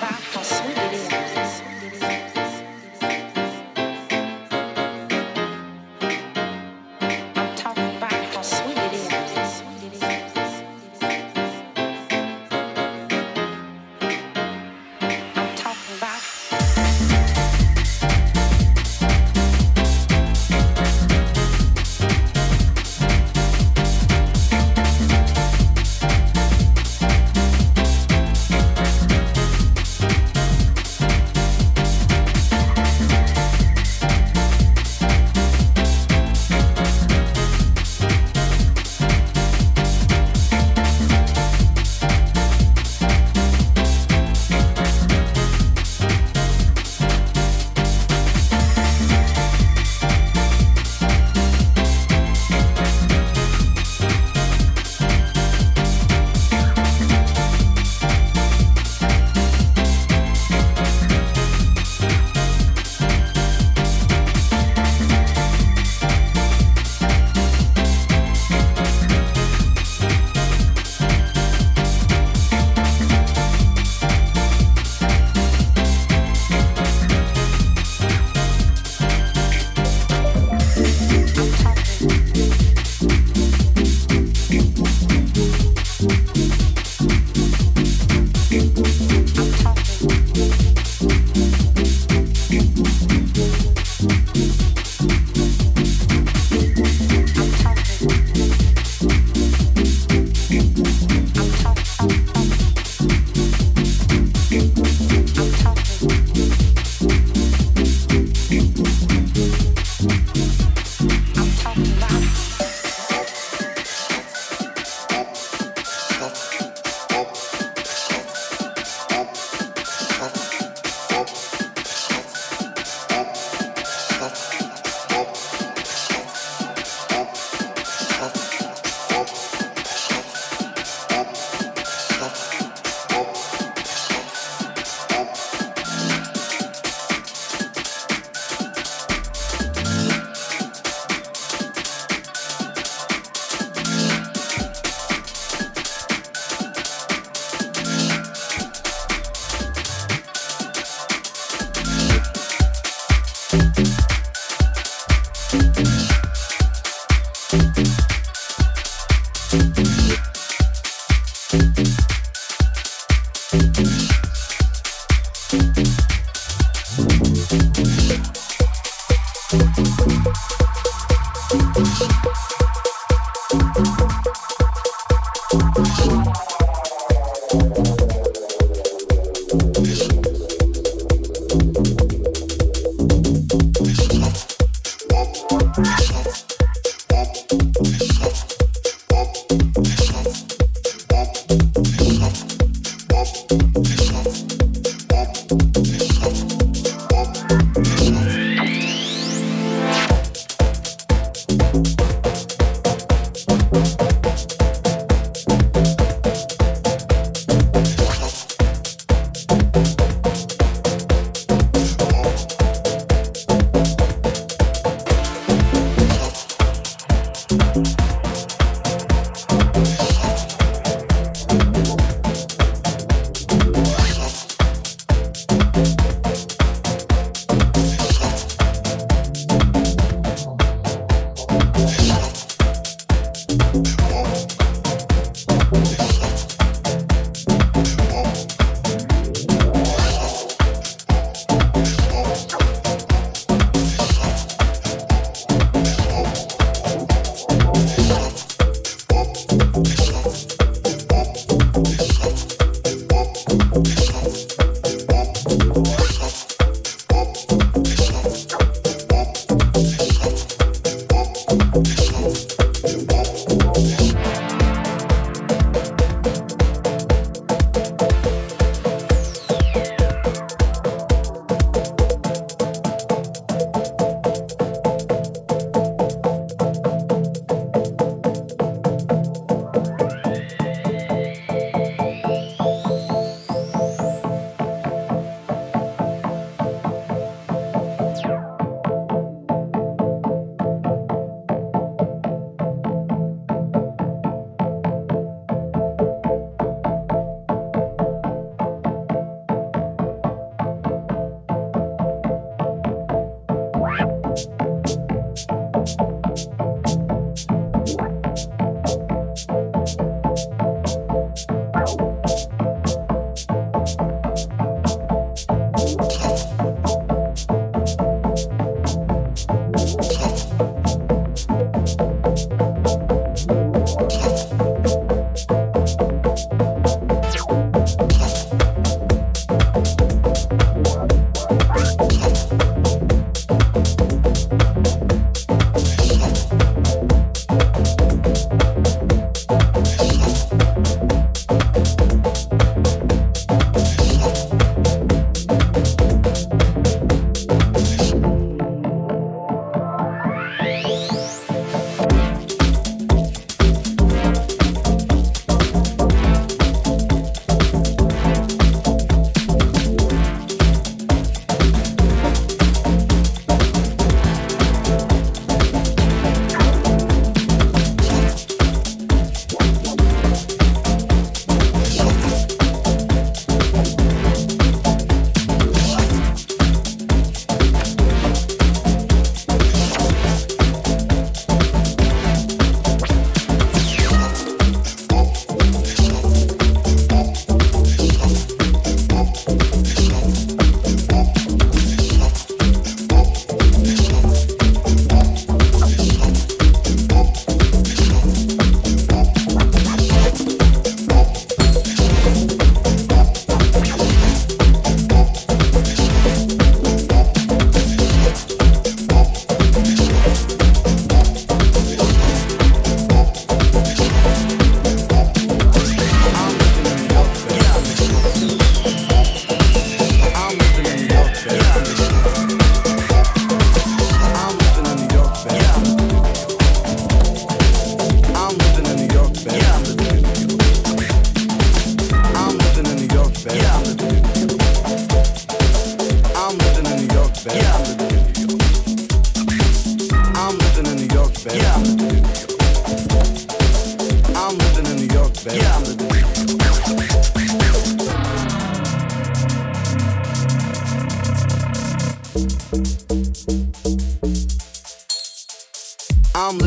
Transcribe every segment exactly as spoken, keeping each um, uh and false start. Bye.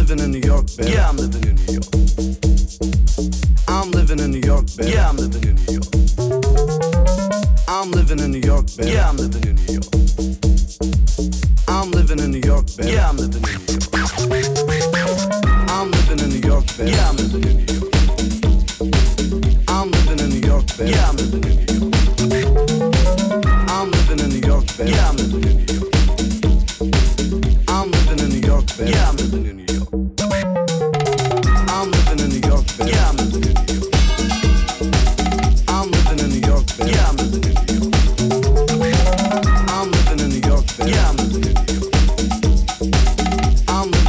living in New York, baby. Yeah, I'm living in New York. I'm living in New York, baby. Yeah, I'm living in New York. I'm living in New York, baby. Yeah, I'm living in New York. I'm living in New York, baby. Yeah, I'm living in New York. I'm living in New York, baby. Yeah, I'm living in New York. I'm living in New York, baby. Yeah, I'm living in New York. I'm living in New York, baby. Yeah, I'm living in New York. I'm living in New York, baby. Yeah, I'm living in New York. I'm living in New York, baby. Yeah, I'm living in New York. I'm living in New York, baby. Yeah, I'm living in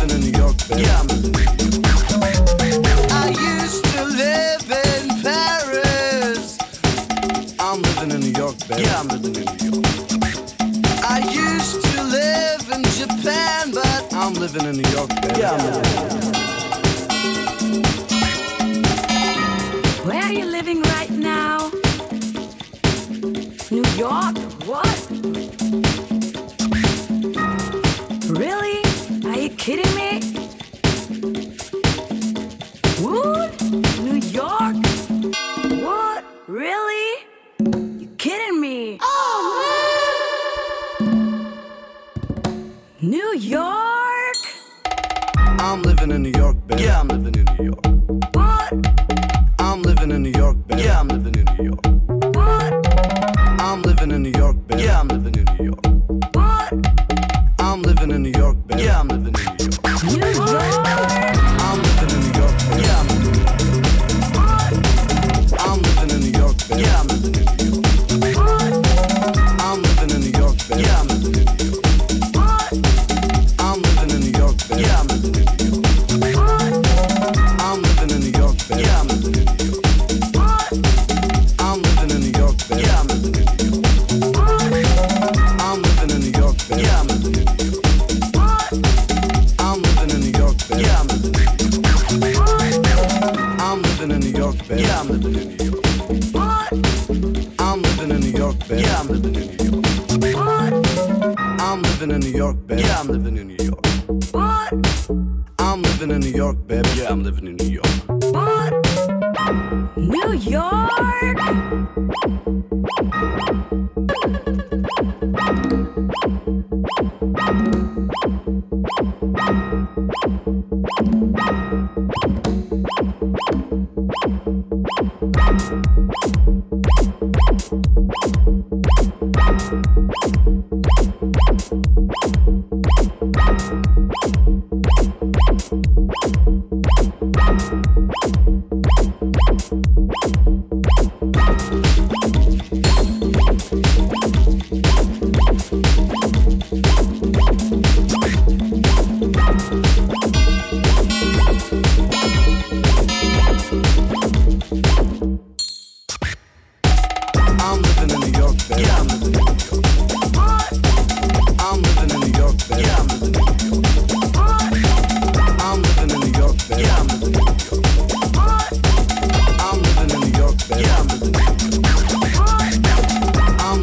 New York. I'm living in New York, baby. Yeah, I'm living in New York. I'm living in New York, baby. Yeah, I'm living in New York. I used to live in Paris. I'm living in New York, baby. Yeah, I'm living in New York. I used to live in Japan, but I'm living in New York, baby. Yeah, I'm living in New York. Where are you living right now? New York? What? Really? Are you kidding me? What? New York? What? Really? You kidding me? Oh, man! New York? I'm living in New York, baby. Yeah, I'm living in New York. I'm living in New York, baby. Yeah, I'm living in New York. What? I'm living in New York, baby. Yeah, I'm living in New York. What? I'm living in New York, baby. Yeah, I'm living in New York. New York. I'm living in New York, baby. Yeah, I'm living in New York. What? I'm living in New York, baby. Yeah, I'm living in New York. What? I'm living in New York, baby. Yeah, I'm living in New York. What? I'm living in New York, baby. Yeah, I'm living in New York. What? I'm living in New York, baby. Yeah, I'm living in New York. Yeah, I'm living in New York. What? I'm living in New York, baby. Yeah, I'm living in New York. What? I'm living in New York, baby. Yeah, I'm living in New York. What? I'm living in New York, baby. Yeah, I'm living in New York. What? New York. I'm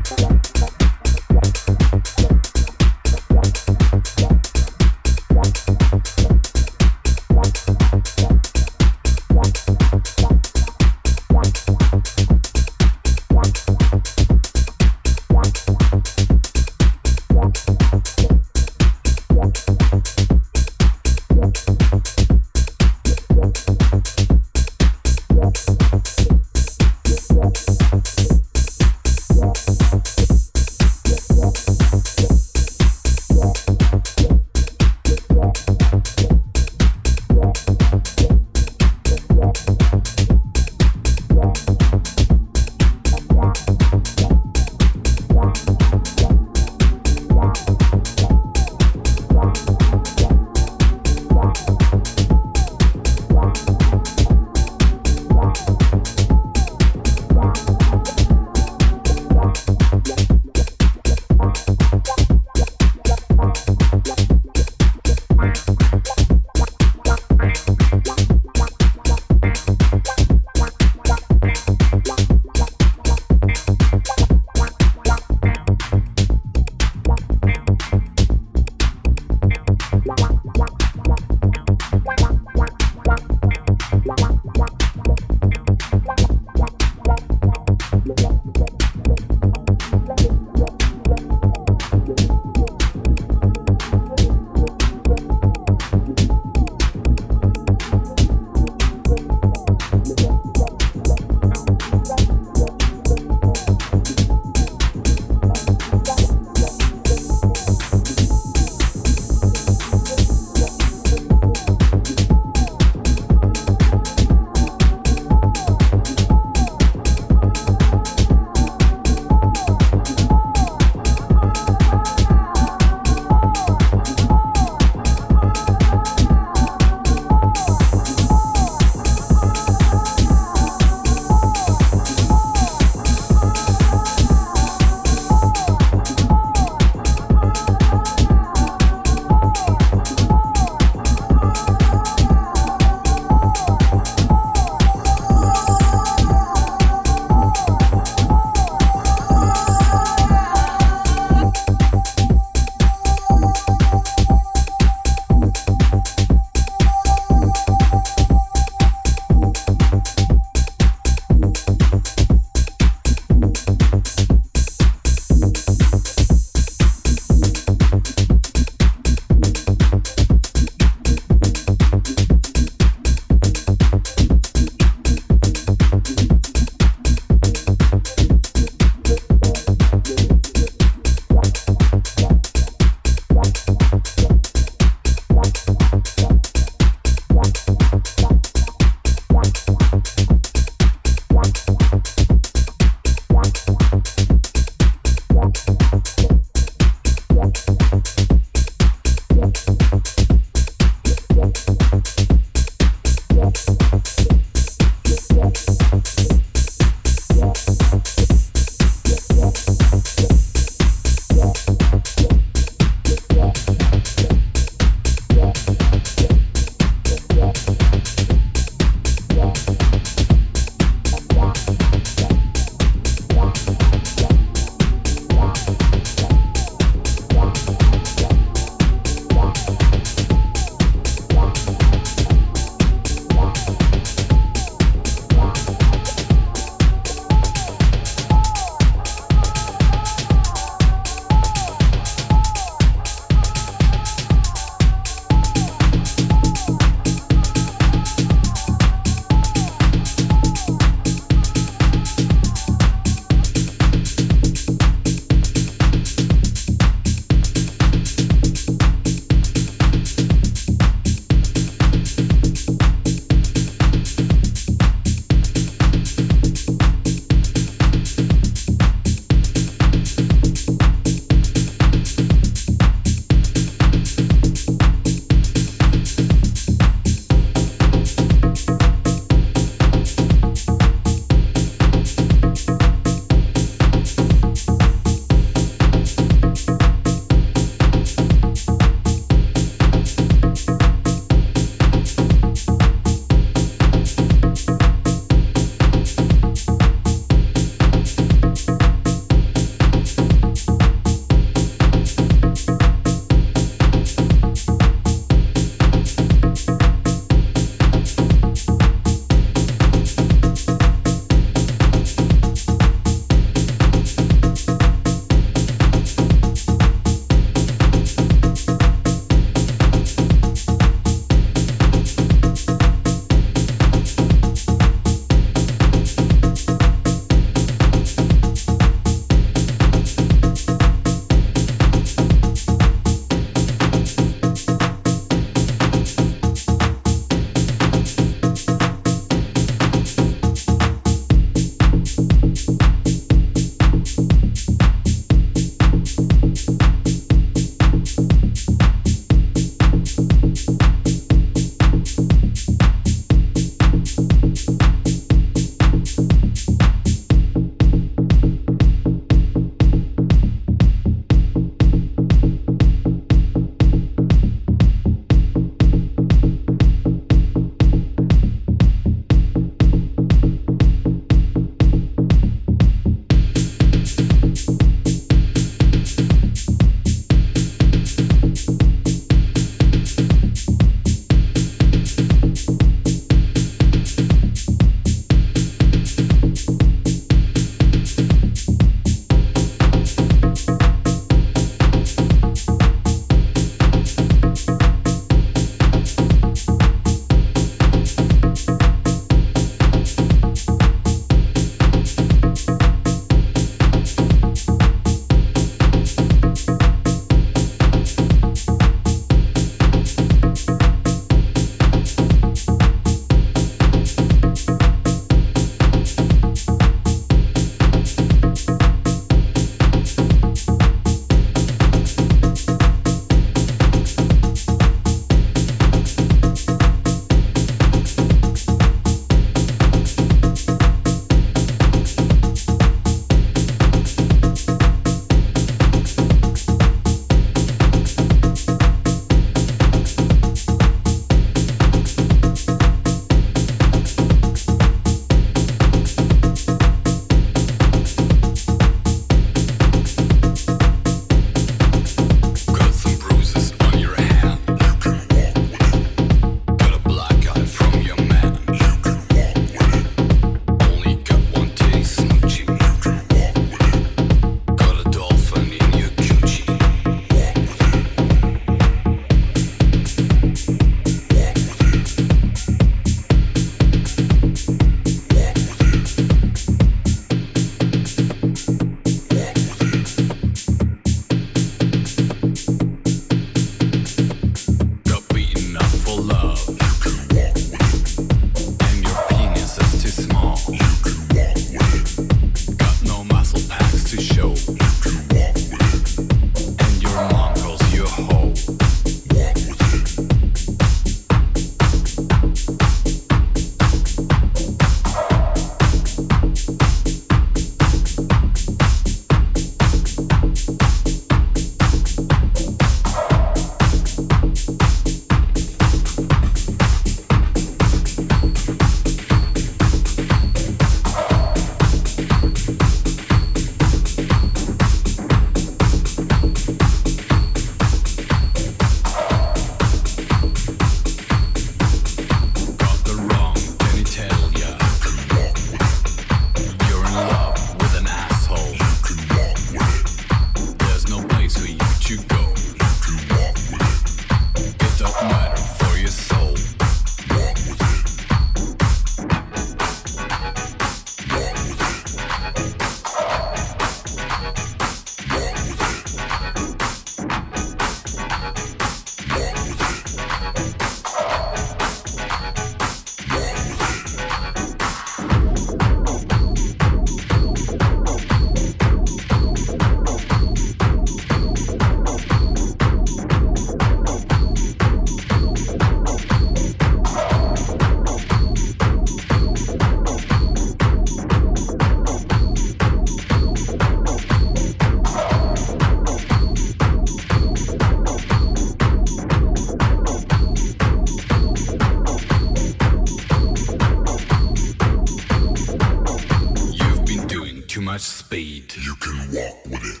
speed. You can walk with it.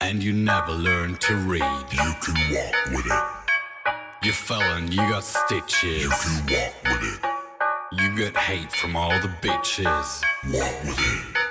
And you never learned to read. You can walk with it. You fell and you got stitches. You can walk with it. You got hate from all the bitches. Walk with it.